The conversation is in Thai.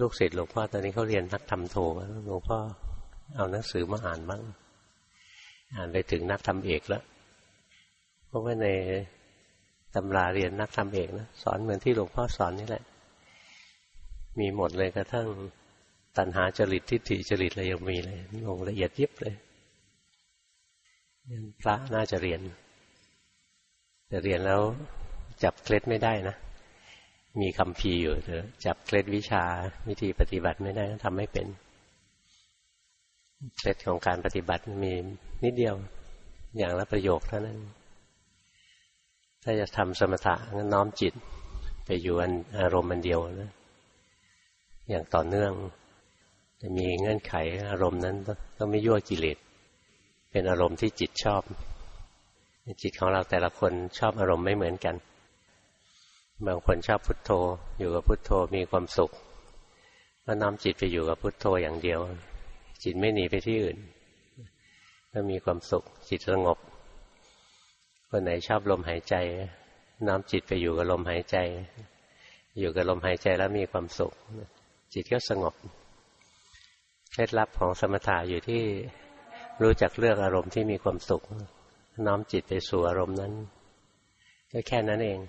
ลูกศิษย์หลวงพ่อตอนนี้เขาเรียนนักทำโทหลวงพ่อเอาหนังสือมาอ่านบ้างอ่านไปถึงนักทำเอกแล้วเพราะว่าในตำราเรียนนักทำเอกนะสอนเหมือนที่หลวงพ่อสอนนี่แหละมีหมดเลยกระทั่งตัณหาจริตทิฏฐิจริตอะไรยังมีเลยลงละเอียดยิบเลยพระน่าจะเรียนแต่เรียนแล้วจับเคล็ดไม่ได้นะมีคัมภีร์อยู่แต่จับเคล็ดวิชาวิธีปฏิบัติไม่ได้ทำไม่เป็นเคล็ดของการปฏิบัติมีนิดเดียวอย่างละประโยคเท่านั้นถ้าจะทำสมถะก็น้อมจิตไปอยู่อารมณ์อันเดียวนะอย่างต่อเนื่องจะมีเงื่อนไขอารมณ์นั้นต้องไม่ยั่วกิเลสเป็นอารมณ์ที่จิตชอบจิตของเราแต่ละคนชอบอารมณ์ไม่เหมือนกันบางคนชอบพุทโธอยู่กับพุทโธมีความสุขก็น้อมจิตไปอยู่กับพุทโธอย่างเดียวจิตไม่หนีไปที่อื่นก็มีความสุขจิตสงบคนไหนชอบลมหายใจน้อมจิตไปอยู่กับลมหายใจอยู่กับลมหายใจแล้วมีความสุขจิตก็สงบเคล็ดลับของสมถะอยู่ที่รู้จักเลือกอารมณ์ที่มีความสุขน้อมจิตไปสู่อารมณ์นั้นก็แค่นั้นเอง